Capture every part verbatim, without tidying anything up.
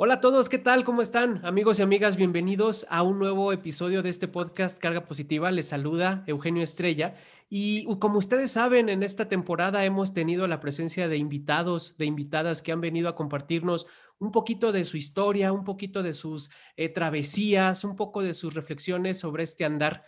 Hola a todos, ¿qué tal? ¿Cómo están? Amigos y amigas, bienvenidos a un nuevo episodio de este podcast Carga Positiva. Les saluda Eugenio Estrella. Y como ustedes saben, en esta temporada hemos tenido la presencia de invitados, de invitadas que han venido a compartirnos un poquito de su historia, un poquito de sus eh, travesías, un poco de sus reflexiones sobre este andar.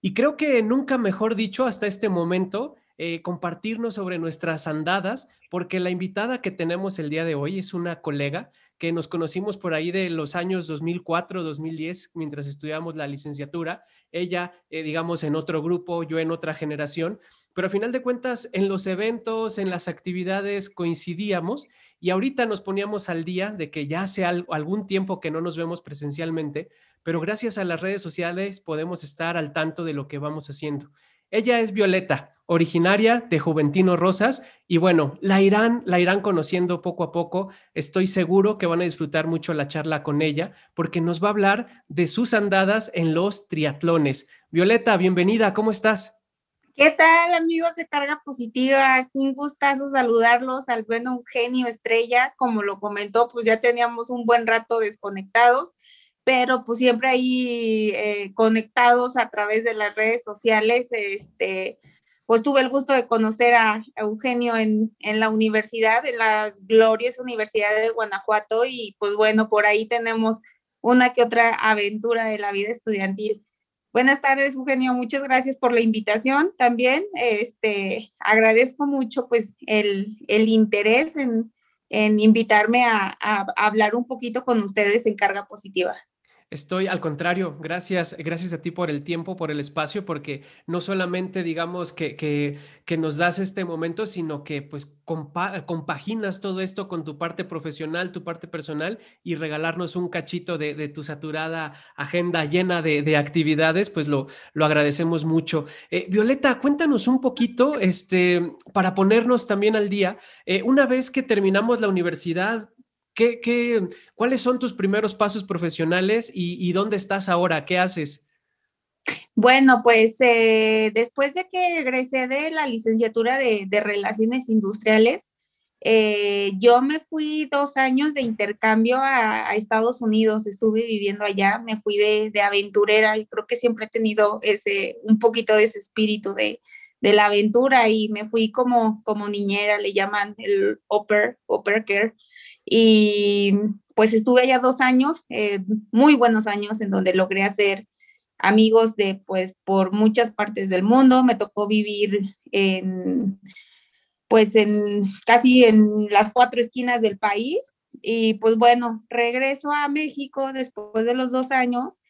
Y creo que nunca mejor dicho hasta este momento, Eh, compartirnos sobre nuestras andadas, porque la invitada que tenemos el día de hoy es una colega que nos conocimos por ahí de los años dos mil cuatro, dos mil diez, mientras estudiábamos la licenciatura. Ella, eh, digamos, en otro grupo, yo en otra generación, pero a final de cuentas, en los eventos, en las actividades coincidíamos y ahorita nos poníamos al día de que ya hace algo, algún tiempo que no nos vemos presencialmente, pero gracias a las redes sociales podemos estar al tanto de lo que vamos haciendo. Ella es Violeta, originaria de Juventino Rosas, y bueno, la irán, la irán conociendo poco a poco. Estoy seguro que van a disfrutar mucho la charla con ella, porque nos va a hablar de sus andadas en los triatlones. Violeta, bienvenida, ¿cómo estás? ¿Qué tal, amigos de Carga Positiva? Un gustazo saludarlos al buen Eugenio Estrella. Como lo comentó, pues ya teníamos un buen rato desconectados, pero pues siempre ahí eh, conectados a través de las redes sociales. Este, pues tuve el gusto de conocer a Eugenio en, en la universidad, en la gloriosa Universidad de Guanajuato, y pues bueno, por ahí tenemos una que otra aventura de la vida estudiantil. Buenas tardes, Eugenio, muchas gracias por la invitación también. Este, agradezco mucho pues el, el interés en, en invitarme a, a hablar un poquito con ustedes en Carga Positiva. Estoy al contrario, gracias, gracias a ti por el tiempo, por el espacio, porque no solamente digamos que, que, que nos das este momento, sino que pues compa- compaginas todo esto con tu parte profesional, tu parte personal, y regalarnos un cachito de, de tu saturada agenda llena de, de actividades, pues lo, lo agradecemos mucho. Eh, Violeta, cuéntanos un poquito, este, para ponernos también al día, eh, una vez que terminamos la universidad, ¿Qué, qué, ¿Cuáles son tus primeros pasos profesionales y, y dónde estás ahora? ¿Qué haces? Bueno, pues eh, después de que egresé de la licenciatura de, de Relaciones Industriales, eh, yo me fui dos años de intercambio a, a Estados Unidos. Estuve viviendo allá, me fui de, de aventurera, y creo que siempre he tenido ese, un poquito de ese espíritu de, de la aventura, y me fui como, como niñera, le llaman el au pair, au pair care. Y pues estuve allá dos años, eh, muy buenos años, en donde logré hacer amigos de, pues, por muchas partes del mundo. Me tocó vivir en, pues, en casi en las cuatro esquinas del país. Y pues bueno, regreso a México después de los dos años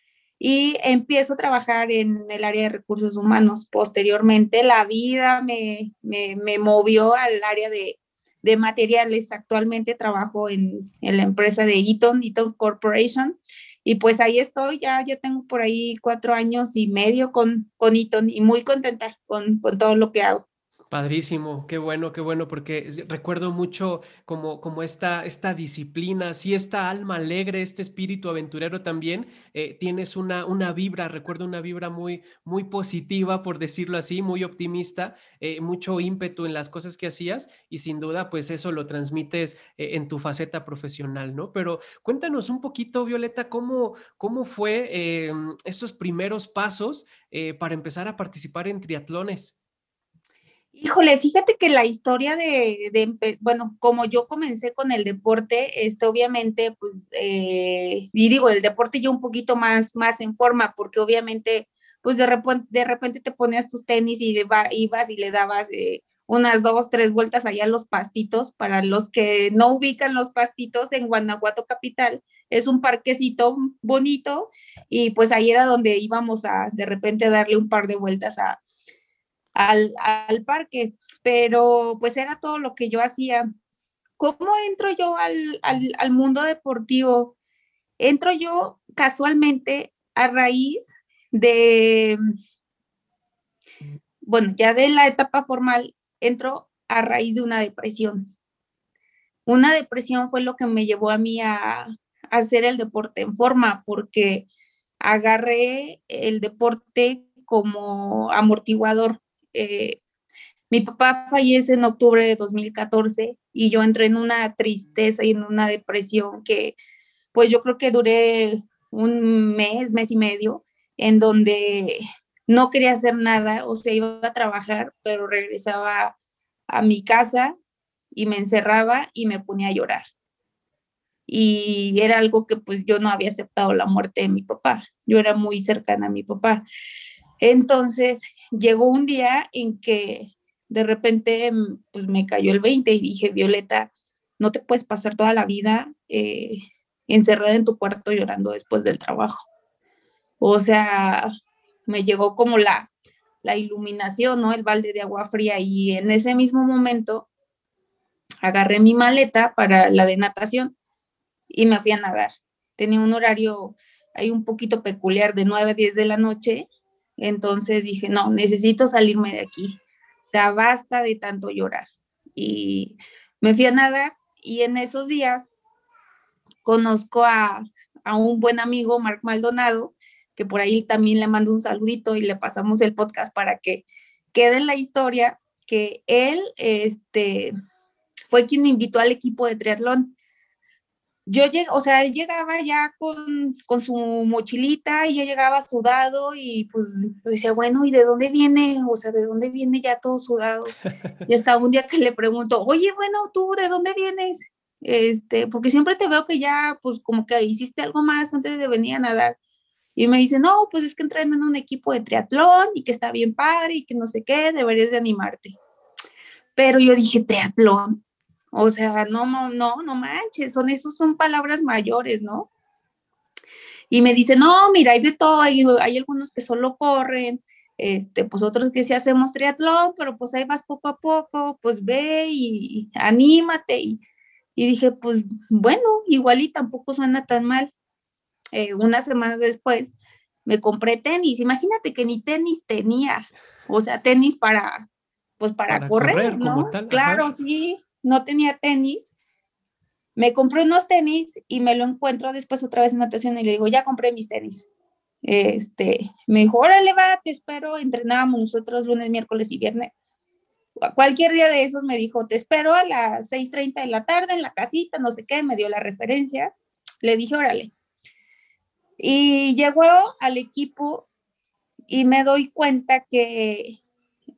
y empiezo a trabajar en el área de recursos humanos. Posteriormente, la vida me, me, me movió al área de de materiales. Actualmente trabajo en, en la empresa de Eaton, Eaton Corporation, y pues ahí estoy, ya, ya tengo por ahí cuatro años y medio con, con Eaton, y muy contenta con, con todo lo que hago. Padrísimo, qué bueno, qué bueno, porque recuerdo mucho como, como esta, esta disciplina, sí, esta alma alegre, este espíritu aventurero también. Eh, tienes una, una vibra, recuerdo una vibra muy, muy positiva, por decirlo así, muy optimista, eh, mucho ímpetu en las cosas que hacías, y sin duda pues eso lo transmites eh, en tu faceta profesional, ¿no? Pero cuéntanos un poquito, Violeta, cómo, cómo fue eh, estos primeros pasos eh, para empezar a participar en triatlones. Híjole, fíjate que la historia de, de, bueno, como yo comencé con el deporte, este, obviamente, pues, eh, y digo, el deporte yo un poquito más, más en forma, porque obviamente, pues, de repente, de repente te ponías tus tenis y iba, ibas y le dabas eh, unas dos, tres vueltas allá a los pastitos. Para los que no ubican los pastitos, en Guanajuato capital es un parquecito bonito, y pues ahí era donde íbamos a, de repente, darle un par de vueltas a Al, al parque, pero pues era todo lo que yo hacía. ¿Cómo entro yo al, al, al mundo deportivo? Entro yo casualmente a raíz de, bueno, ya de la etapa formal, entro a raíz de una depresión. Una depresión fue lo que me llevó a mí a, a hacer el deporte en forma, porque agarré el deporte como amortiguador. Eh, mi papá fallece en octubre de dos mil catorce y yo entré en una tristeza y en una depresión que pues yo creo que duré un mes, mes y medio, en donde no quería hacer nada, o sea, iba a trabajar, pero regresaba a mi casa y me encerraba y me ponía a llorar. Y era algo que pues yo no había aceptado la muerte de mi papá, yo era muy cercana a mi papá. Entonces llegó un día en que de repente pues me cayó el veinte y dije, Violeta, no te puedes pasar toda la vida eh, encerrada en tu cuarto llorando después del trabajo. O sea, me llegó como la, la iluminación, ¿no? El balde de agua fría, y en ese mismo momento agarré mi maleta para la de natación y me fui a nadar. Tenía un horario ahí un poquito peculiar de nueve a diez de la noche, entonces dije, no, necesito salirme de aquí, ya basta de tanto llorar. Y me fui a nadar, y en esos días conozco a, a un buen amigo, Mark Maldonado, que por ahí también le mando un saludito y le pasamos el podcast para que quede en la historia, que él este, fue quien me invitó al equipo de triatlón. Yo lleg, o sea, él llegaba ya con, con su mochilita y yo llegaba sudado y pues decía, bueno, ¿y de dónde viene? O sea, ¿de dónde viene ya todo sudado? Y hasta un día que le pregunto, oye, bueno, ¿tú de dónde vienes? Este, porque siempre te veo que ya, pues como que hiciste algo más antes de venir a nadar. Y me dice, no, pues es que entreno en un equipo de triatlón y que está bien padre y que no sé qué, deberías de animarte. Pero yo dije, triatlón, o sea, no, no, no manches, son, esos son palabras mayores, ¿no? Y me dice, no, mira, hay de todo, hay, hay algunos que solo corren, este, pues otros que sí hacemos triatlón, pero pues ahí vas poco a poco, pues ve y anímate. Y, y dije, pues bueno, igual y tampoco suena tan mal. Eh, unas semanas después me compré tenis, imagínate que ni tenis tenía, o sea, tenis para, pues para, para correr, correr, ¿no? Tal, claro, ajá. Sí, no tenía tenis, me compré unos tenis y me lo encuentro después otra vez en natación y le digo, ya compré mis tenis, este, me dijo, órale va, te espero, entrenábamos nosotros lunes, miércoles y viernes, cualquier día de esos me dijo, te espero a las seis treinta de la tarde en la casita, no sé qué, me dio la referencia, le dije, órale. Y llegó al equipo y me doy cuenta que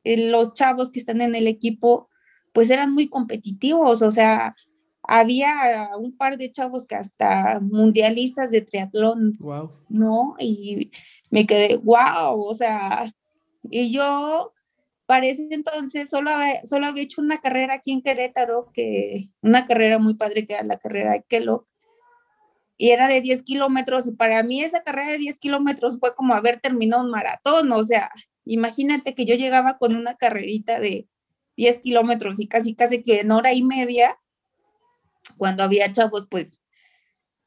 los chavos que están en el equipo pues eran muy competitivos, o sea, había un par de chavos que hasta mundialistas de triatlón, wow. ¿No? Y me quedé, wow, o sea, y yo para ese entonces solo había, solo había hecho una carrera aquí en Querétaro, que una carrera muy padre que era la carrera de Kellogg, y era de diez kilómetros, y para mí esa carrera de diez kilómetros fue como haber terminado un maratón, o sea, imagínate que yo llegaba con una carrerita de diez kilómetros y casi casi que en hora y media, cuando había chavos pues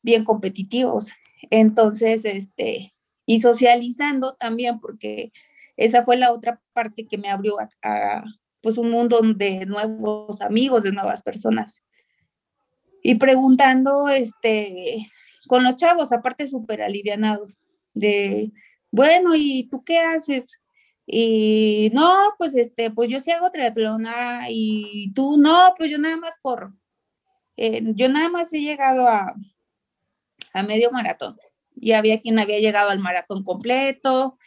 bien competitivos, entonces este, y socializando también, porque esa fue la otra parte que me abrió a, a pues un mundo de nuevos amigos, de nuevas personas. Y preguntando este, con los chavos, aparte súper alivianados, de, bueno, ¿y tú qué haces? Y no, pues, este, pues yo sí hago triatlón, y tú no, pues yo nada más corro. Eh, yo nada más he llegado a, a medio maratón. Y había quien había llegado al maratón completo,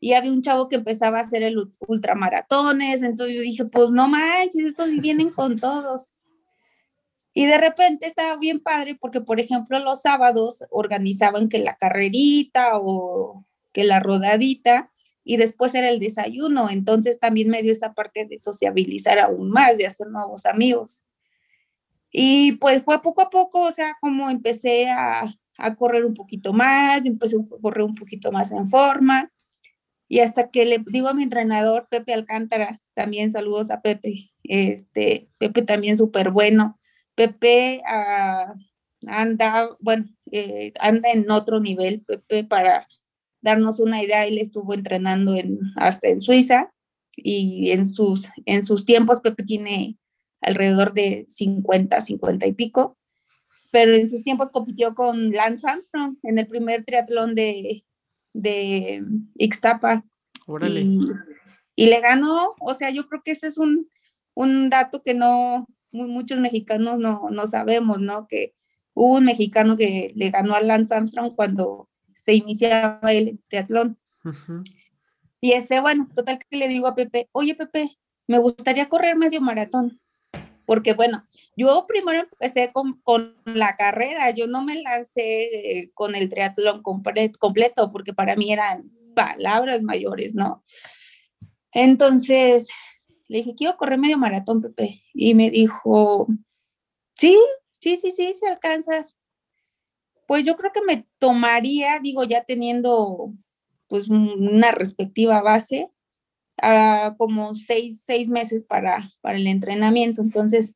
y había un chavo que empezaba a hacer el ultramaratones, entonces yo dije, pues no manches, estos vienen con todos. Y de repente estaba bien padre porque, por ejemplo, los sábados organizaban que la carrerita o que la rodadita y después era el desayuno. Entonces también me dio esa parte de sociabilizar aún más, de hacer nuevos amigos. Y pues fue poco a poco, o sea, como empecé a, a correr un poquito más, empecé a correr un poquito más en forma. Y hasta que le digo a mi entrenador, Pepe Alcántara, también saludos a Pepe, este, Pepe también súper bueno. Pepe uh, anda, bueno, eh, anda en otro nivel, Pepe, para darnos una idea, él estuvo entrenando en, hasta en Suiza, y en sus, en sus tiempos Pepe tiene alrededor de cincuenta, cincuenta y pico, pero en sus tiempos compitió con Lance Armstrong en el primer triatlón de, de Ixtapa. Órale. Y, y le ganó, o sea, yo creo que ese es un, un dato que no... Muchos mexicanos no, no sabemos, ¿no? Que Hubo un mexicano que le ganó a Lance Armstrong cuando se iniciaba el triatlón. Uh-huh. Y este, bueno, total que le digo a Pepe, oye Pepe, me gustaría correr medio maratón, porque bueno, yo primero empecé con, con la carrera, yo no me lancé con el triatlón complet, completo, porque para mí eran palabras mayores, ¿no? Entonces, le dije, quiero correr medio maratón, Pepe, y me dijo, sí, sí, sí, sí, si alcanzas. Pues yo creo que me tomaría, digo, ya teniendo pues una respectiva base, a como seis, seis meses para, para el entrenamiento. Entonces,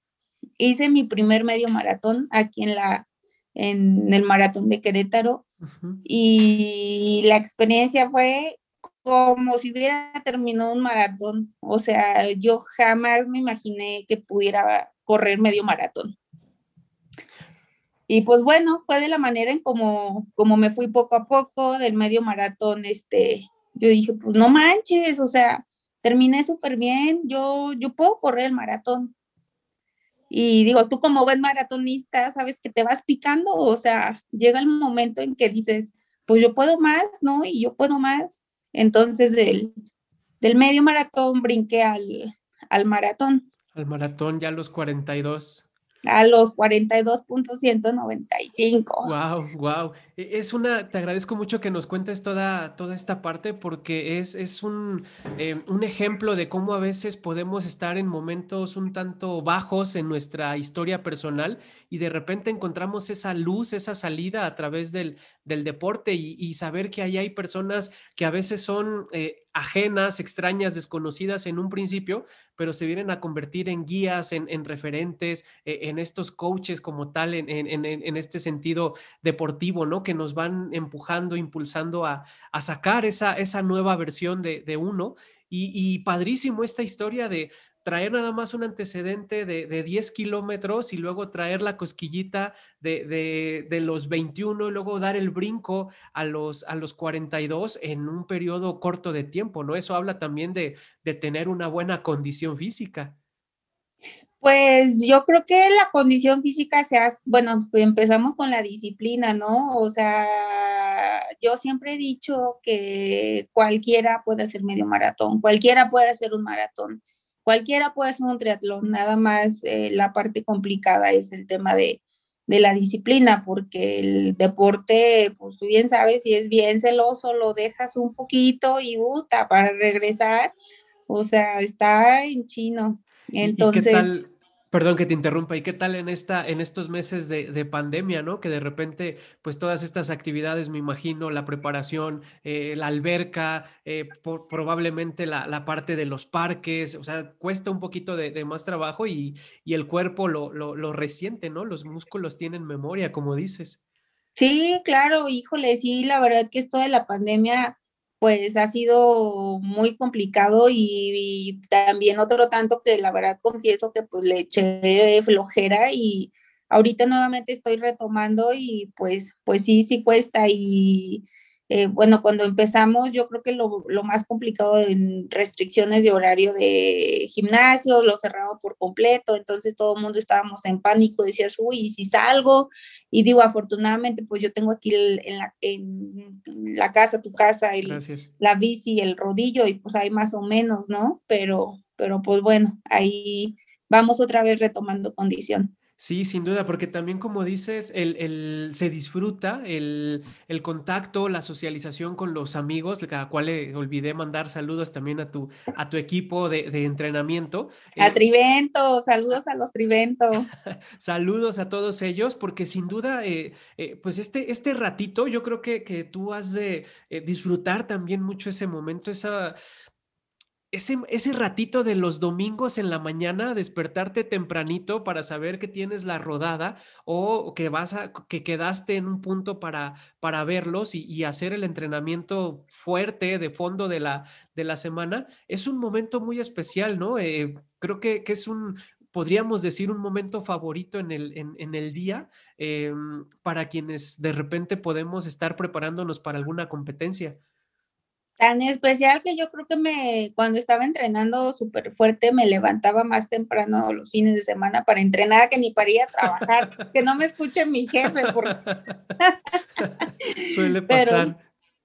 hice mi primer medio maratón aquí en, la, en el Maratón de Querétaro. Uh-huh. Y la experiencia fue como si hubiera terminado un maratón. O sea, yo jamás me imaginé que pudiera correr medio maratón. Y pues bueno, fue de la manera en como, como me fui poco a poco del medio maratón. Este, yo dije, pues no manches, o sea, terminé súper bien, yo, yo puedo correr el maratón. Y digo, tú como buen maratonista, sabes que te vas picando, o sea, llega el momento en que dices, pues yo puedo más, ¿no? Y yo puedo más. Entonces del, del medio maratón brinqué al, al maratón. Al maratón ya a los cuarenta y dos. A los cuarenta y dos punto ciento noventa y cinco. Wow, wow. Es una, te agradezco mucho que nos cuentes toda, toda esta parte, porque es, es un, eh, un ejemplo de cómo a veces podemos estar en momentos un tanto bajos en nuestra historia personal y de repente encontramos esa luz, esa salida a través del, del deporte y, y saber que ahí hay personas que a veces son eh, ajenas, extrañas, desconocidas en un principio, pero se vienen a convertir en guías, en, en referentes, eh, en estos coaches como tal, en, en, en este sentido deportivo, ¿no? Que nos van empujando, impulsando a, a sacar esa, esa nueva versión de, de uno. Y, y padrísimo esta historia de traer nada más un antecedente de, de diez kilómetros y luego traer la cosquillita de, de, de los veintiuno y luego dar el brinco a los, a los cuarenta y dos en un periodo corto de tiempo, ¿no? Eso habla también de, de tener una buena condición física. Pues yo creo que la condición física se hace, bueno, pues empezamos con la disciplina, ¿no? O sea, yo siempre he dicho que cualquiera puede hacer medio maratón, cualquiera puede hacer un maratón, cualquiera puede hacer un triatlón, nada más eh, la parte complicada es el tema de, de la disciplina, porque el deporte, pues tú bien sabes, si es bien celoso, lo dejas un poquito y puta, para regresar, o sea, está en chino. Entonces, ¿y qué tal? Perdón que te interrumpa, ¿y qué tal en esta, en estos meses de, de pandemia, ¿no? Que de repente, pues todas estas actividades, me imagino, la preparación, eh, la alberca, eh, por, probablemente la, la parte de los parques, o sea, cuesta un poquito de, de más trabajo y, y el cuerpo lo, lo, lo resiente, ¿no? Los músculos tienen memoria, como dices. Sí, claro, híjole, sí, la verdad que esto de la pandemia pues ha sido muy complicado y, y también otro tanto que la verdad confieso que pues le eché flojera y ahorita nuevamente estoy retomando y pues, pues sí, sí cuesta y eh, bueno, cuando empezamos yo creo que lo, lo más complicado en restricciones de horario de gimnasio, lo cerramos por completo, entonces todo el mundo estábamos en pánico, decías, uy, ¿y si salgo? Y digo, afortunadamente, pues yo tengo aquí el, en, la, en la casa, tu casa, el, la bici, el rodillo, y pues ahí más o menos, ¿no? Pero, pero pues bueno, ahí vamos otra vez retomando condición. Sí, sin duda, porque también como dices, el, el, se disfruta el, el contacto, la socialización con los amigos, cada cual le olvidé mandar saludos también a tu, a tu equipo de, de entrenamiento. A eh, Triventos, saludos a los Triventos. Saludos a todos ellos, porque sin duda, eh, eh, pues este, este ratito yo creo que, que tú has de eh, disfrutar también mucho ese momento, esa... Ese, ese ratito de los domingos en la mañana, despertarte tempranito para saber que tienes la rodada o que vas a, que quedaste en un punto para, para verlos y, y hacer el entrenamiento fuerte de fondo de la, de la semana, es un momento muy especial, ¿no? Eh, creo que, que es un... podríamos decir un momento favorito en el, en, en el día eh, para quienes de repente podemos estar preparándonos para alguna competencia. Tan especial que yo creo que me, cuando estaba entrenando súper fuerte, me levantaba más temprano los fines de semana para entrenar, que ni para ir a trabajar, que no me escuche mi jefe. Porque... Suele pasar. Pero,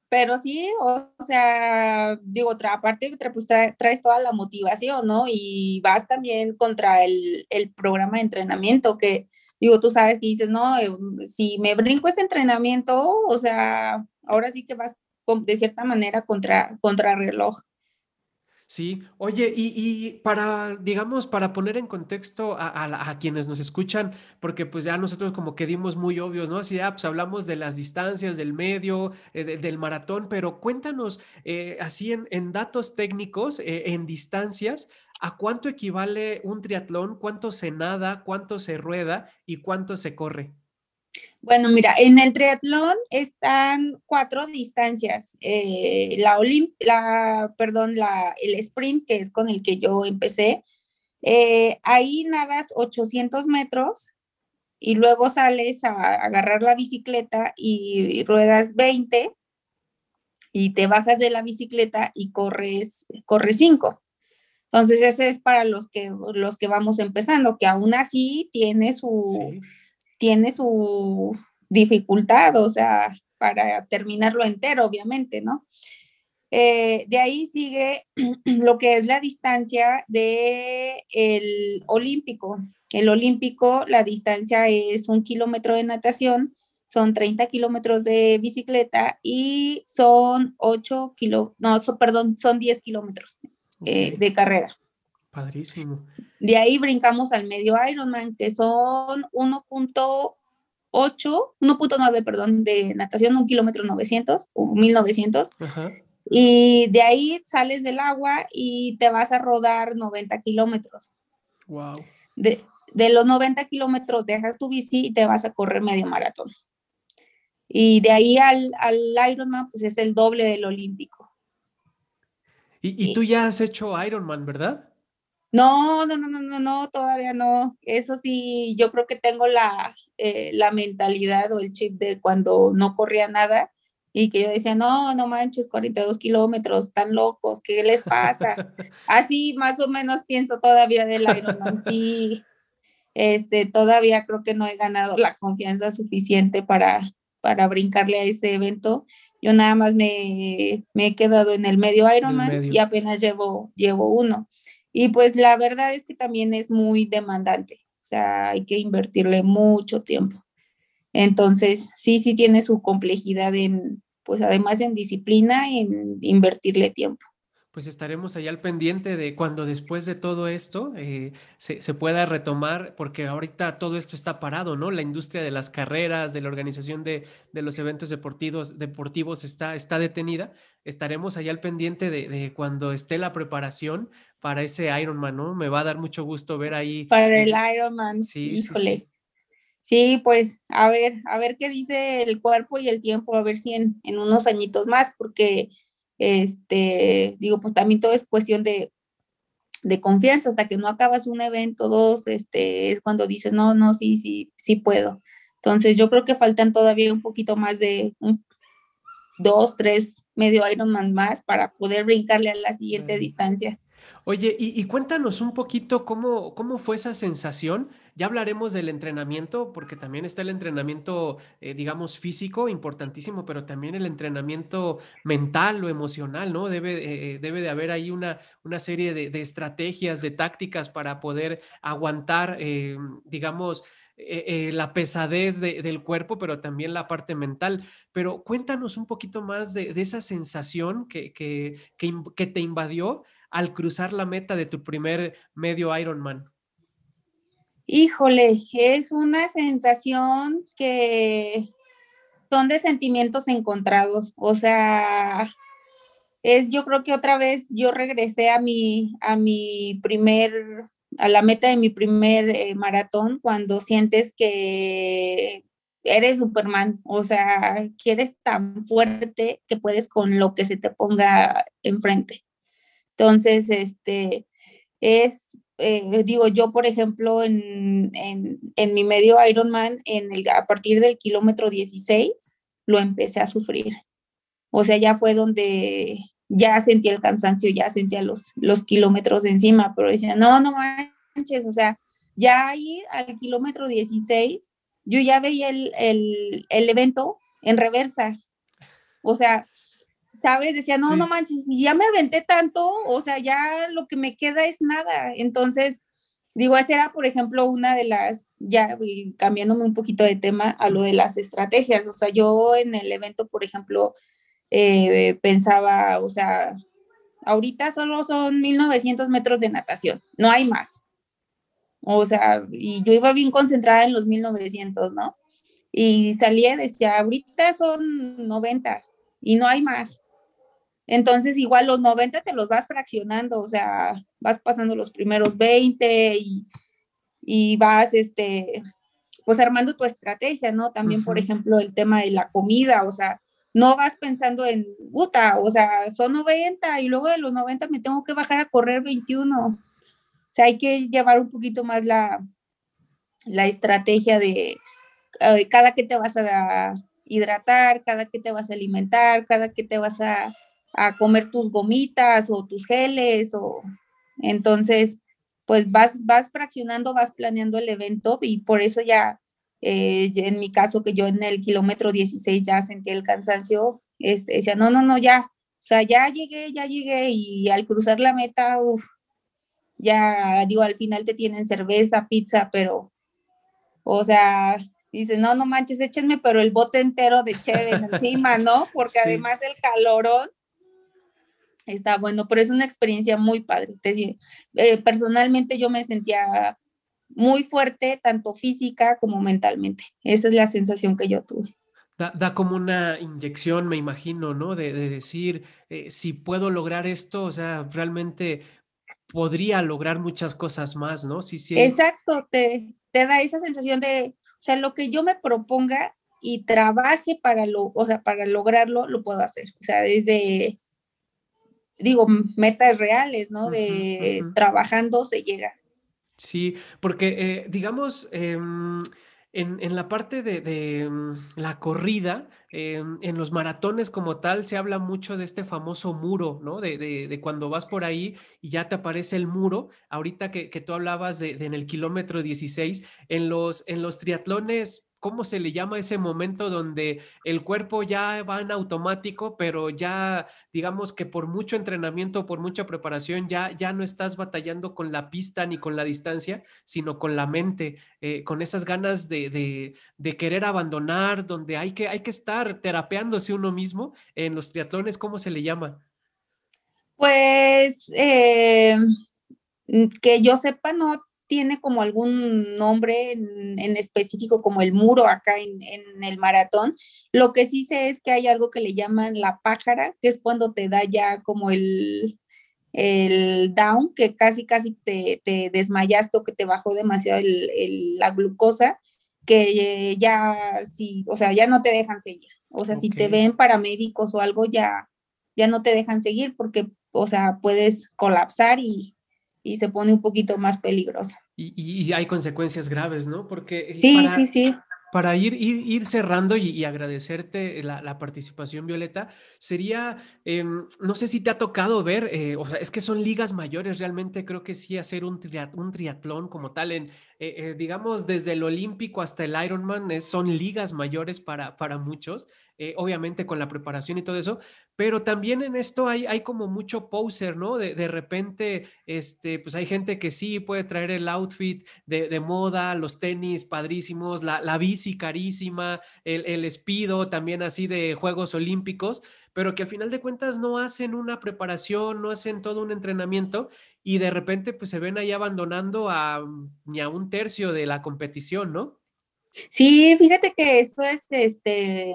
pero sí, o, o sea, digo, tra, aparte tra, pues, tra, traes toda la motivación, ¿no? Y vas también contra el, el programa de entrenamiento que, digo, tú sabes que dices, no, eh, si me brinco este entrenamiento, o sea, ahora sí que vas de cierta manera contra, contra reloj. Sí, oye, y, y para, digamos, para poner en contexto a, a, a quienes nos escuchan, porque pues ya nosotros como que dimos muy obvios, ¿no? Así, ah, pues hablamos de las distancias, del medio, eh, de, del maratón, pero cuéntanos, eh, así en, en datos técnicos, eh, en distancias, ¿a cuánto equivale un triatlón? ¿Cuánto se nada? ¿Cuánto se rueda? ¿Y cuánto se corre? Bueno, mira, en el triatlón están cuatro distancias, eh, la, olim- la, perdón, la, el sprint, que es con el que yo empecé, eh, ahí nadas ochocientos metros y luego sales a, a agarrar la bicicleta y, y ruedas veinte y te bajas de la bicicleta y corres, corres cinco. Entonces ese es para los que, los que vamos empezando, que aún así tiene su... Sí. tiene su dificultad, o sea, para terminarlo entero, obviamente, ¿no? Eh, de ahí sigue lo que es la distancia del olímpico. El olímpico, la distancia es un kilómetro de natación, son treinta kilómetros de bicicleta y son ocho kilómetros, no, so, perdón, son diez kilómetros eh, okay. de carrera. Padrísimo. De ahí brincamos al medio Ironman, que son uno punto ocho, uno punto nueve, perdón, de natación, un kilómetro novecientos o mil novecientos. Ajá. Y de ahí sales del agua y te vas a rodar noventa kilómetros. Wow. De, de los noventa kilómetros dejas tu bici y te vas a correr medio maratón. Y de ahí al, al Ironman, pues es el doble del olímpico. Y, y, y tú ya has hecho Ironman, ¿verdad? No, no, no, no, no, no, todavía no. Eso sí, yo creo que tengo la, eh, la mentalidad o el chip de cuando no corría nada y que yo decía, no, no manches, cuarenta y dos kilómetros, tan locos, ¿qué les pasa? Así más o menos pienso todavía del Ironman. Sí, este, todavía creo que no he ganado la confianza suficiente para, para brincarle a ese evento. Yo nada más me, me he quedado en el medio Ironman, el medio. Y apenas llevo, llevo uno. Y pues la verdad es que también es muy demandante, o sea, hay que invertirle mucho tiempo. Entonces, sí, sí tiene su complejidad en, pues además en disciplina y en invertirle tiempo. Pues estaremos allá al pendiente de cuando después de todo esto eh, se, se pueda retomar, porque ahorita todo esto está parado, ¿no? La industria de las carreras, de la organización de, de los eventos deportivos, deportivos está, está detenida. Estaremos allá al pendiente de, de cuando esté la preparación para ese Ironman, ¿no? Me va a dar mucho gusto ver ahí. Para el Ironman, sí, híjole. Sí, sí. Sí, pues a ver, a ver qué dice el cuerpo y el tiempo, a ver si en, en unos añitos más, porque... Este, digo, pues también todo es cuestión de, de confianza, hasta que no acabas un evento, dos, este, es cuando dices, no, no, sí, sí, sí puedo. Entonces yo creo que faltan todavía un poquito más de un, dos, tres medio Ironman más para poder brincarle a la siguiente sí. distancia. Oye, y, y cuéntanos un poquito cómo, cómo fue esa sensación. Ya hablaremos del entrenamiento, porque también está el entrenamiento, eh, digamos, físico, importantísimo, pero también el entrenamiento mental o emocional, ¿no? Debe, eh, debe de haber ahí una, una serie de, de estrategias, de tácticas para poder aguantar, eh, digamos, Eh, eh, la pesadez de, del cuerpo, pero también la parte mental. Pero cuéntanos un poquito más de, de esa sensación que, que, que, que te invadió al cruzar la meta de tu primer medio Ironman. Híjole, es una sensación que son de sentimientos encontrados. O sea, es, yo creo que otra vez yo regresé a mi, a mi primer... a la meta de mi primer eh, maratón, cuando sientes que eres Superman, o sea, que eres tan fuerte que puedes con lo que se te ponga enfrente. Entonces, este, es, eh, digo, yo por ejemplo, en, en, en mi medio Ironman, en el, a partir del kilómetro dieciséis, lo empecé a sufrir. O sea, ya fue donde... ya sentía el cansancio, ya sentía los, los kilómetros encima, pero decía, no, no manches, o sea, ya ahí al kilómetro dieciséis, yo ya veía el, el, el evento en reversa, o sea, ¿sabes? Decía, no, sí. no manches, ya me aventé tanto, o sea, ya lo que me queda es nada, entonces, digo, esa era, por ejemplo, una de las, ya cambiándome un poquito de tema a lo de las estrategias, o sea, yo en el evento, por ejemplo, eh, pensaba, o sea, ahorita solo son mil novecientos metros de natación, no hay más, o sea, y yo iba bien concentrada en los mil novecientos, ¿no? Y salía y decía, ahorita son noventa y no hay más. Entonces, igual los noventa te los vas fraccionando, o sea, vas pasando los primeros veinte y, y vas, este, pues, armando tu estrategia, ¿no? También, uh-huh. por ejemplo, el tema de la comida, o sea, no vas pensando en, puta, o sea, son noventa y luego de los noventa me tengo que bajar a correr veintiuno. O sea, hay que llevar un poquito más la, la estrategia de eh, cada que te vas a hidratar, cada que te vas a alimentar, cada que te vas a... a comer tus gomitas o tus geles, o entonces pues vas, vas fraccionando, vas planeando el evento y por eso ya eh, en mi caso que yo en el kilómetro dieciséis ya sentí el cansancio, este, decía no, no, no, ya, o sea, ya llegué, ya llegué y al cruzar la meta, uff, ya digo, al final te tienen cerveza, pizza, pero o sea... Dice, no, no manches, échenme, pero el bote entero de cheve encima, ¿no? Porque sí. además el calorón está bueno, pero es una experiencia muy padre. Te, eh, personalmente yo me sentía muy fuerte, tanto física como mentalmente. Esa es la sensación que yo tuve. Da, da como una inyección, me imagino, ¿no? De, de decir, eh, si puedo lograr esto, o sea, realmente podría lograr muchas cosas más, ¿no? Sí, sí. Exacto, te, te da esa sensación de... O sea, lo que yo me proponga y trabaje para, lo, o sea, para lograrlo, lo puedo hacer. O sea, desde, digo, metas reales, ¿no? De uh-huh, uh-huh. trabajando se llega. Sí, porque eh, digamos, eh, en, en la parte de, de la corrida, eh, en los maratones como tal, se habla mucho de este famoso muro, ¿no? De, de, de cuando vas por ahí y ya te aparece el muro. Ahorita que, que tú hablabas de, de en el kilómetro dieciséis, en los, en los triatlones, ¿cómo se le llama ese momento donde el cuerpo ya va en automático, pero ya digamos que por mucho entrenamiento, por mucha preparación, ya, ya no estás batallando con la pista ni con la distancia, sino con la mente, eh, con esas ganas de, de, de querer abandonar, donde hay que, hay que estar terapeándose uno mismo? En los triatlones, ¿cómo se le llama? Pues eh, que yo sepa, no tiene como algún nombre en, en específico, como el muro acá en, en el maratón. Lo que sí sé es que hay algo que le llaman la pájara, que es cuando te da ya como el, el down, que casi casi te, te desmayaste o que te bajó demasiado el, el, la glucosa, que ya sí, o sea, ya no te dejan seguir. O sea, okay. si te ven paramédicos o algo, ya, ya no te dejan seguir porque, o sea, puedes colapsar y y se pone un poquito más peligrosa. Y, y hay consecuencias graves, ¿no? Porque sí, para, sí, sí. Para ir, ir, ir cerrando y, y agradecerte la, la participación, Violeta, sería, eh, no sé si te ha tocado ver, eh, o sea, es que son ligas mayores, realmente creo que sí, hacer un, triat, un triatlón como tal, en, eh, eh, digamos, desde el olímpico hasta el Ironman, es, son ligas mayores para, para muchos, eh, obviamente con la preparación y todo eso. Pero también en esto hay, hay como mucho poser, ¿no? De, de repente, este, pues hay gente que sí puede traer el outfit de, de moda, los tenis padrísimos, la, la bici carísima, el, el espido también así de Juegos Olímpicos, pero que al final de cuentas no hacen una preparación, no hacen todo un entrenamiento y de repente pues se ven ahí abandonando a, ni a un tercio de la competición, ¿no? Sí, fíjate que eso es este...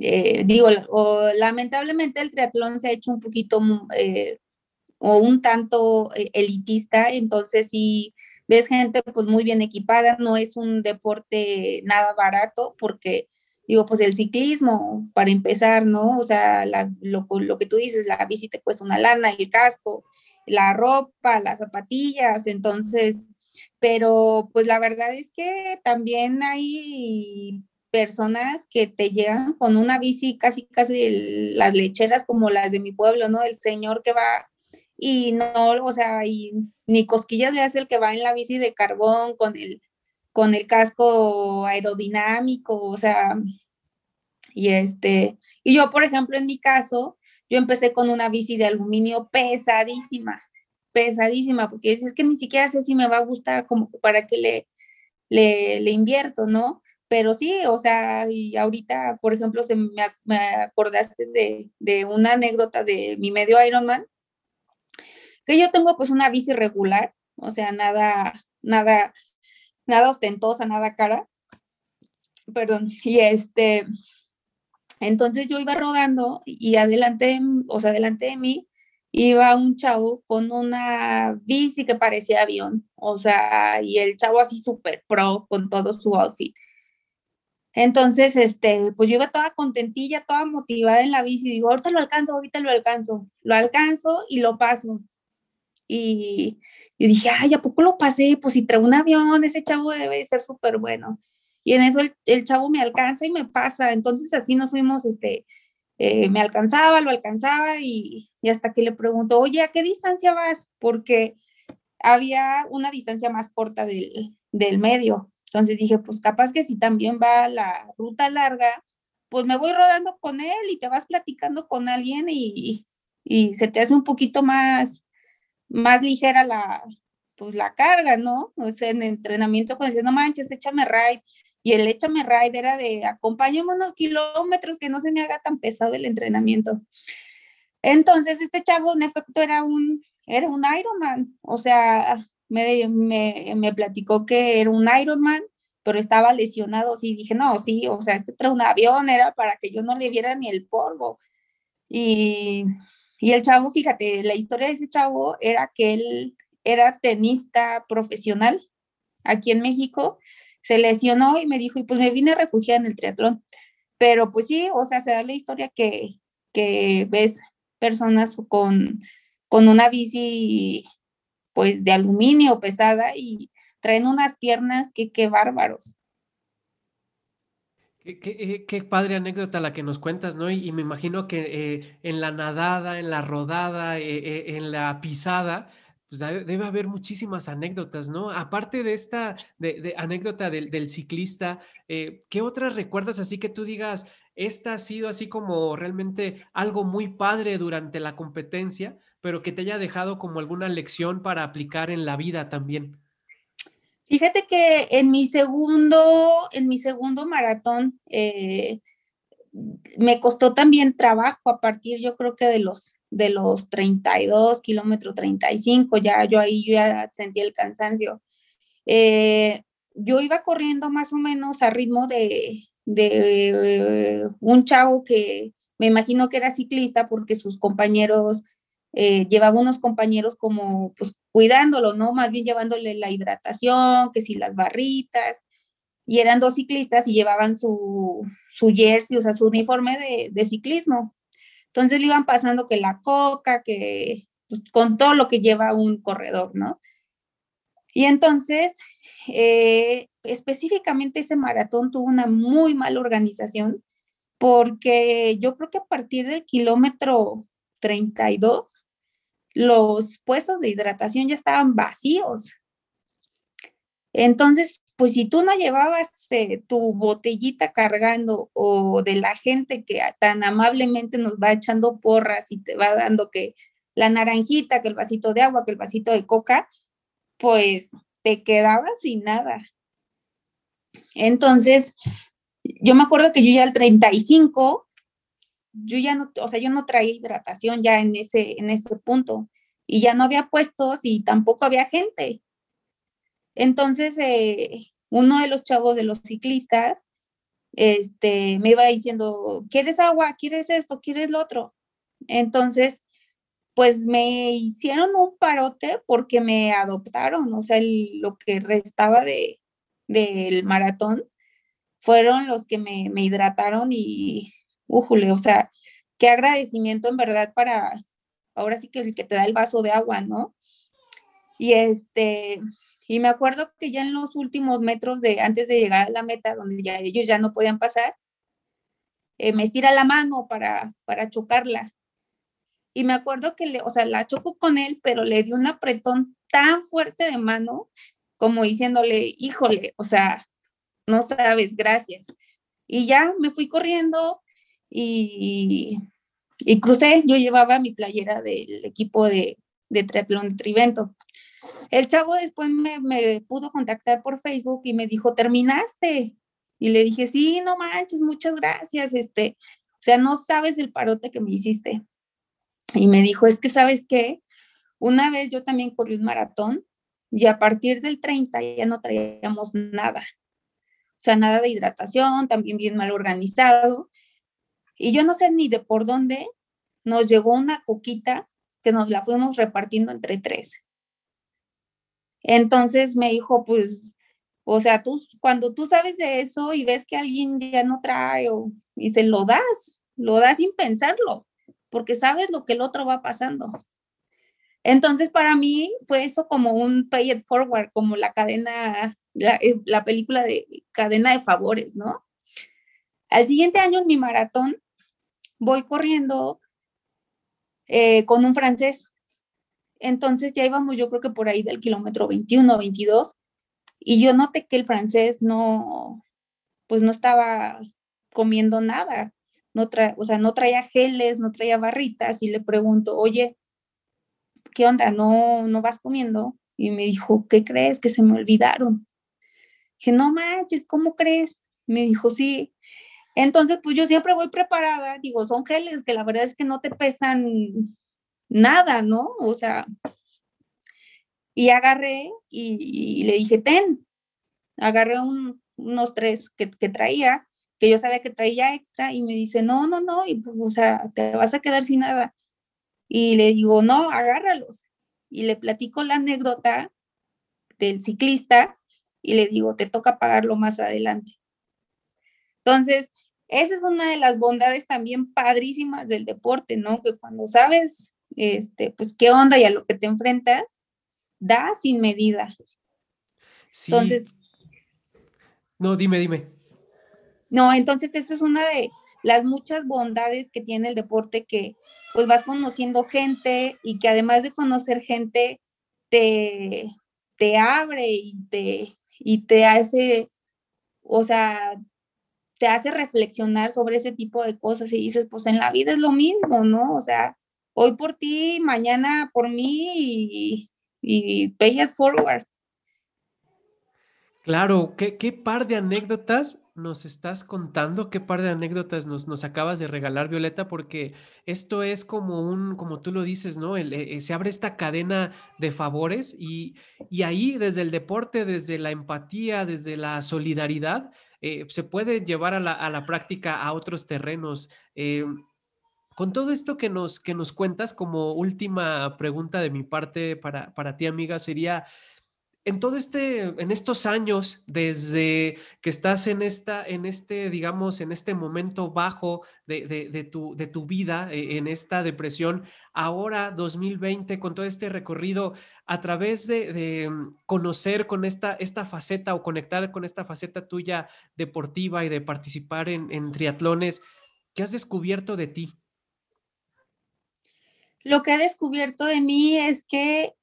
Eh, digo, o, lamentablemente el triatlón se ha hecho un poquito eh, o un tanto eh, elitista, entonces si ves gente pues muy bien equipada, no es un deporte nada barato porque, digo, pues el ciclismo para empezar, ¿no? O sea, la, lo, lo que tú dices, la bici te cuesta una lana, el casco, la ropa, las zapatillas, entonces, pero pues la verdad es que también hay personas que te llegan con una bici casi casi el, las lecheras como las de mi pueblo, ¿no? El señor que va y no, o sea, y ni cosquillas le hace el que va en la bici de carbón con el, con el casco aerodinámico, o sea, y este, y yo, por ejemplo, en mi caso, yo empecé con una bici de aluminio pesadísima, pesadísima, porque es que ni siquiera sé si me va a gustar, como para qué le, le, le invierto, ¿no? Pero sí, o sea, y ahorita, por ejemplo, se me, me acordaste de, de una anécdota de mi medio Ironman, que yo tengo pues una bici regular, o sea, nada, nada, nada ostentosa, nada cara, perdón, y este, entonces yo iba rodando y adelante, o sea, adelante de mí iba un chavo con una bici que parecía avión, o sea, y el chavo así súper pro con todo su outfit. Entonces, este, pues yo iba toda contentilla, toda motivada en la bici, digo, ahorita lo alcanzo, ahorita lo alcanzo, lo alcanzo y lo paso. Y yo dije, ay, ¿a poco lo pasé? Pues si trae un avión, ese chavo debe ser súper bueno. Y en eso el, el chavo me alcanza y me pasa, entonces así nos fuimos, este, eh, me alcanzaba, lo alcanzaba y, y hasta que le pregunto, oye, ¿a qué distancia vas? Porque había una distancia más corta del, del medio. Entonces dije, pues capaz que si también va la ruta larga, pues me voy rodando con él y te vas platicando con alguien y, y se te hace un poquito más, más ligera la, pues la carga, ¿no? O sea, en entrenamiento cuando decía, no manches, échame ride. Y el échame ride era de, acompáñame unos kilómetros que no se me haga tan pesado el entrenamiento. Entonces este chavo en efecto era un, era un Ironman, o sea... Me, me, me platicó que era un Ironman, pero estaba lesionado, sí, dije, no, sí, o sea, este trae un avión, era para que yo no le viera ni el polvo, y, y el chavo, fíjate, la historia de ese chavo era que él era tenista profesional, aquí en México, se lesionó y me dijo, y pues me vine a refugiar en el triatlón, pero pues sí, o sea, se da la historia que, que ves personas con, con una bici y, pues de aluminio pesada y traen unas piernas que qué bárbaros. Qué, qué, qué padre anécdota la que nos cuentas, ¿no? Y, y me imagino que eh, en la nadada, en la rodada, eh, eh, en la pisada, pues debe haber muchísimas anécdotas, ¿no? Aparte de esta de, de anécdota del, del ciclista, eh, ¿qué otras recuerdas así que tú digas, esta ha sido así como realmente algo muy padre durante la competencia, pero que te haya dejado como alguna lección para aplicar en la vida también? Fíjate que en mi segundo, en mi segundo maratón eh, me costó también trabajo a partir, yo creo que de los de los treinta y dos, kilómetro treinta y cinco, ya yo ahí yo ya sentí el cansancio. Eh, yo iba corriendo más o menos a ritmo de, de eh, un chavo que me imagino que era ciclista porque sus compañeros, eh, llevaba unos compañeros como pues cuidándolo, ¿no? Más bien llevándole la hidratación, que si las barritas, y eran dos ciclistas y llevaban su, su jersey, o sea, su uniforme de, de ciclismo. Entonces le iban pasando que la coca, que pues, con todo lo que lleva un corredor, ¿no? Y entonces, eh, específicamente ese maratón tuvo una muy mala organización porque yo creo que a partir del kilómetro treinta y dos, los puestos de hidratación ya estaban vacíos. Entonces, pues si tú no llevabas eh, tu botellita cargando o de la gente que tan amablemente nos va echando porras y te va dando que la naranjita, que el vasito de agua, que el vasito de coca, pues te quedabas sin nada. Entonces, yo me acuerdo que yo ya al treinta y cinco, yo ya no, o sea, yo no traía hidratación ya en ese, en ese punto y ya no había puestos y tampoco había gente. Entonces, eh, uno de los chavos de los ciclistas este, me iba diciendo, ¿quieres agua? ¿Quieres esto? ¿Quieres lo otro? Entonces, pues me hicieron un parote porque me adoptaron, o sea, el, lo que restaba de, del maratón fueron los que me, me hidrataron y, újule, o sea, qué agradecimiento en verdad para, ahora sí que el que te da el vaso de agua, ¿no? Y este... Y me acuerdo que ya en los últimos metros, de antes de llegar a la meta, donde ya ellos ya no podían pasar, eh, me estira la mano para, para chocarla. Y me acuerdo que, le, o sea, la choco con él, pero le di un apretón tan fuerte de mano, como diciéndole, híjole, o sea, no sabes, gracias. Y ya me fui corriendo y, y crucé. Yo llevaba mi playera del equipo de, de triatlón Trivento. El chavo después me, me pudo contactar por Facebook y me dijo, ¿terminaste? Y le dije, sí, no manches, muchas gracias. Este, o sea, no sabes el parote que me hiciste. Y me dijo, es que, ¿sabes qué? Una vez yo también corrí un maratón y a partir del treinta ya no traíamos nada. O sea, nada de hidratación, también bien mal organizado. Y yo no sé ni de por dónde nos llegó una coquita que nos la fuimos repartiendo entre tres. Entonces me dijo, pues, o sea, tú, cuando tú sabes de eso y ves que alguien ya no trae, o, y se lo das, lo das sin pensarlo, porque sabes lo que el otro va pasando. Entonces, para mí fue eso como un pay it forward, como la cadena, la, la película de cadena de favores, ¿no? Al siguiente año en mi maratón voy corriendo eh, con un francés. Entonces ya íbamos, yo creo que por ahí del kilómetro veintiuno, veintidós, y yo noté que el francés no, pues no estaba comiendo nada. No tra- o sea, no traía geles, no traía barritas, y le pregunto, oye, ¿qué onda? ¿No, no vas comiendo? Y me dijo, ¿qué crees? Que se me olvidaron. Dije, no manches, ¿cómo crees? Me dijo, sí. Entonces, pues yo siempre voy preparada, digo, son geles que la verdad es que no te pesan nada, ¿no? O sea, y agarré y, y le dije, ten, agarré un, unos tres que, que traía, que yo sabía que traía extra, y me dice, no, no, no, y pues, o sea, te vas a quedar sin nada. Y le digo, no, agárralos. Y le platico la anécdota del ciclista y le digo, te toca pagarlo más adelante. Entonces, esa es una de las bondades también padrísimas del deporte, ¿no? Que cuando sabes, este, pues, qué onda y a lo que te enfrentas, da sin medida. Sí. Entonces. No, dime, dime. No, entonces eso es una de las muchas bondades que tiene el deporte, que pues vas conociendo gente y que además de conocer gente te, te abre y te, y te hace, o sea, te hace reflexionar sobre ese tipo de cosas y dices, pues en la vida es lo mismo, ¿no? O sea, hoy por ti, mañana por mí y, y pay it forward. Claro, ¿qué, qué par de anécdotas nos estás contando, qué par de anécdotas nos, nos acabas de regalar, Violeta, porque esto es como un, como tú lo dices, ¿no? El, eh, se abre esta cadena de favores y, y ahí desde el deporte, desde la empatía, desde la solidaridad, eh, se puede llevar a la, a la práctica a otros terrenos. Eh, Con todo esto que nos, que nos cuentas, como última pregunta de mi parte para, para ti, amiga, sería, en todo este, en estos años, desde que estás en esta, en este, digamos, en este momento bajo de, de, de, tu, de tu vida, en esta depresión, ahora dos mil veinte, con todo este recorrido, a través de, de conocer con esta, esta faceta o conectar con esta faceta tuya deportiva y de participar en, en triatlones, ¿qué has descubierto de ti? Lo que he descubierto de mí es que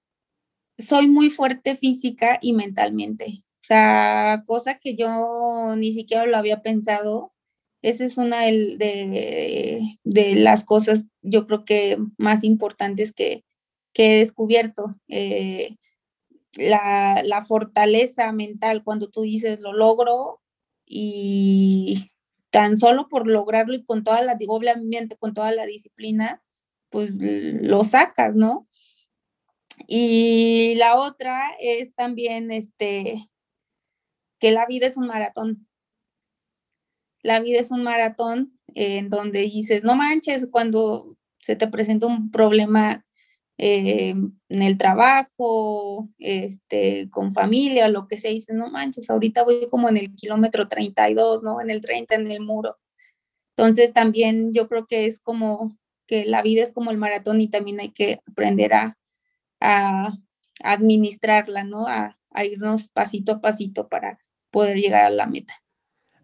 soy muy fuerte física y mentalmente. O sea, cosa que yo ni siquiera lo había pensado. Esa es una de, de, de las cosas, yo creo que más importantes que, que he descubierto. Eh, la, la fortaleza mental, cuando tú dices lo logro y tan solo por lograrlo y con toda la, digo, obviamente con toda la disciplina, pues lo sacas, ¿no? Y la otra es también este, que la vida es un maratón. La vida es un maratón en donde dices, no manches, cuando se te presenta un problema eh, en el trabajo, este, con familia, lo que sea, dices, no manches, ahorita voy como en el kilómetro treinta y dos, ¿no? En el treinta, en el muro. Entonces también yo creo que es como que la vida es como el maratón y también hay que aprender a, a administrarla, ¿no? A, a irnos pasito a pasito para poder llegar a la meta.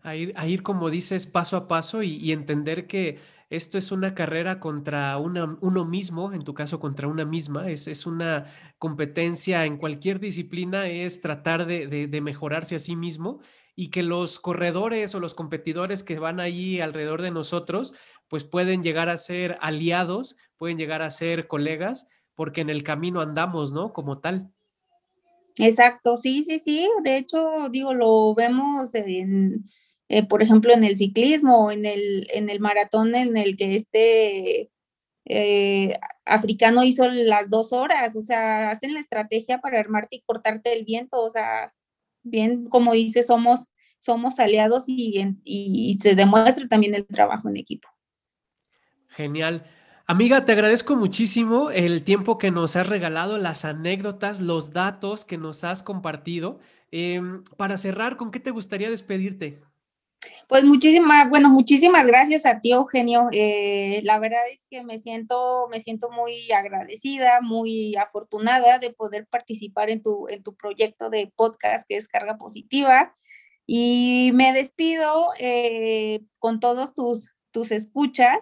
A ir, a ir, como dices, paso a paso y, y entender que esto es una carrera contra una, uno mismo, en tu caso contra una misma, es, es una competencia en cualquier disciplina, es tratar de, de, de mejorarse a sí mismo y que los corredores o los competidores que van ahí alrededor de nosotros, pues pueden llegar a ser aliados, pueden llegar a ser colegas, porque en el camino andamos, ¿no? Como tal. Exacto, sí, sí, sí. De hecho, digo, lo vemos en... Eh, por ejemplo, en el ciclismo, en el, en el maratón en el que este eh, africano hizo las dos horas, o sea, hacen la estrategia para armarte y cortarte el viento, o sea, bien, como dice, somos, somos aliados y, en, y, y se demuestra también el trabajo en equipo. Genial. Amiga, te agradezco muchísimo el tiempo que nos has regalado, las anécdotas, los datos que nos has compartido. Eh, para cerrar, ¿con qué te gustaría despedirte? Pues muchísimas, bueno, muchísimas gracias a ti, Eugenio. Eh, la verdad es que me siento, me siento muy agradecida, muy afortunada de poder participar en tu, en tu proyecto de podcast que es Carga Positiva. Y me despido eh, con todos tus, tus escuchas,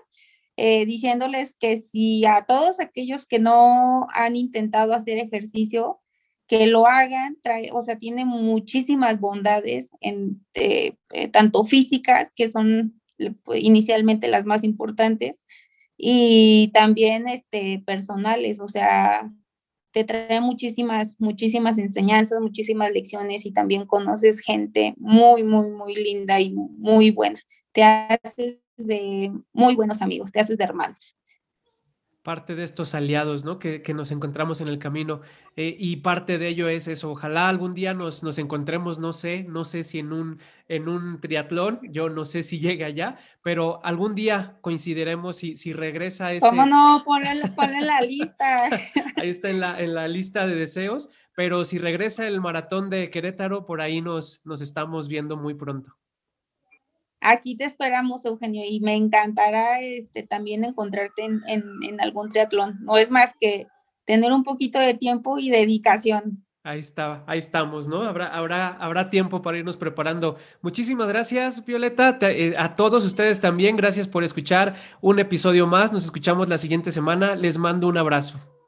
eh, diciéndoles que si a todos aquellos que no han intentado hacer ejercicio, que lo hagan, trae, o sea, tiene muchísimas bondades, en, eh, eh, tanto físicas, que son inicialmente las más importantes, y también este, personales, o sea, te trae muchísimas, muchísimas enseñanzas, muchísimas lecciones, y también conoces gente muy, muy, muy linda y muy buena. Te haces de muy buenos amigos, te haces de hermanos. Parte de estos aliados, ¿no? Que, que nos encontramos en el camino eh, y parte de ello es eso. Ojalá algún día nos, nos encontremos, no sé, no sé si en un, en un triatlón, yo no sé si llegue allá, pero algún día coincidiremos si, si regresa ese... ¿Cómo no? Ponle, ponle la lista. Ahí está en la, en la lista de deseos, pero si regresa el Maratón de Querétaro, por ahí nos, nos estamos viendo muy pronto. Aquí te esperamos, Eugenio, y me encantará este, también encontrarte en, en, en algún triatlón. No es más que tener un poquito de tiempo y dedicación. Ahí está, ahí estamos, ¿no? Habrá, habrá, habrá tiempo para irnos preparando. Muchísimas gracias, Violeta. Te, eh, a todos ustedes también, gracias por escuchar un episodio más. Nos escuchamos la siguiente semana. Les mando un abrazo.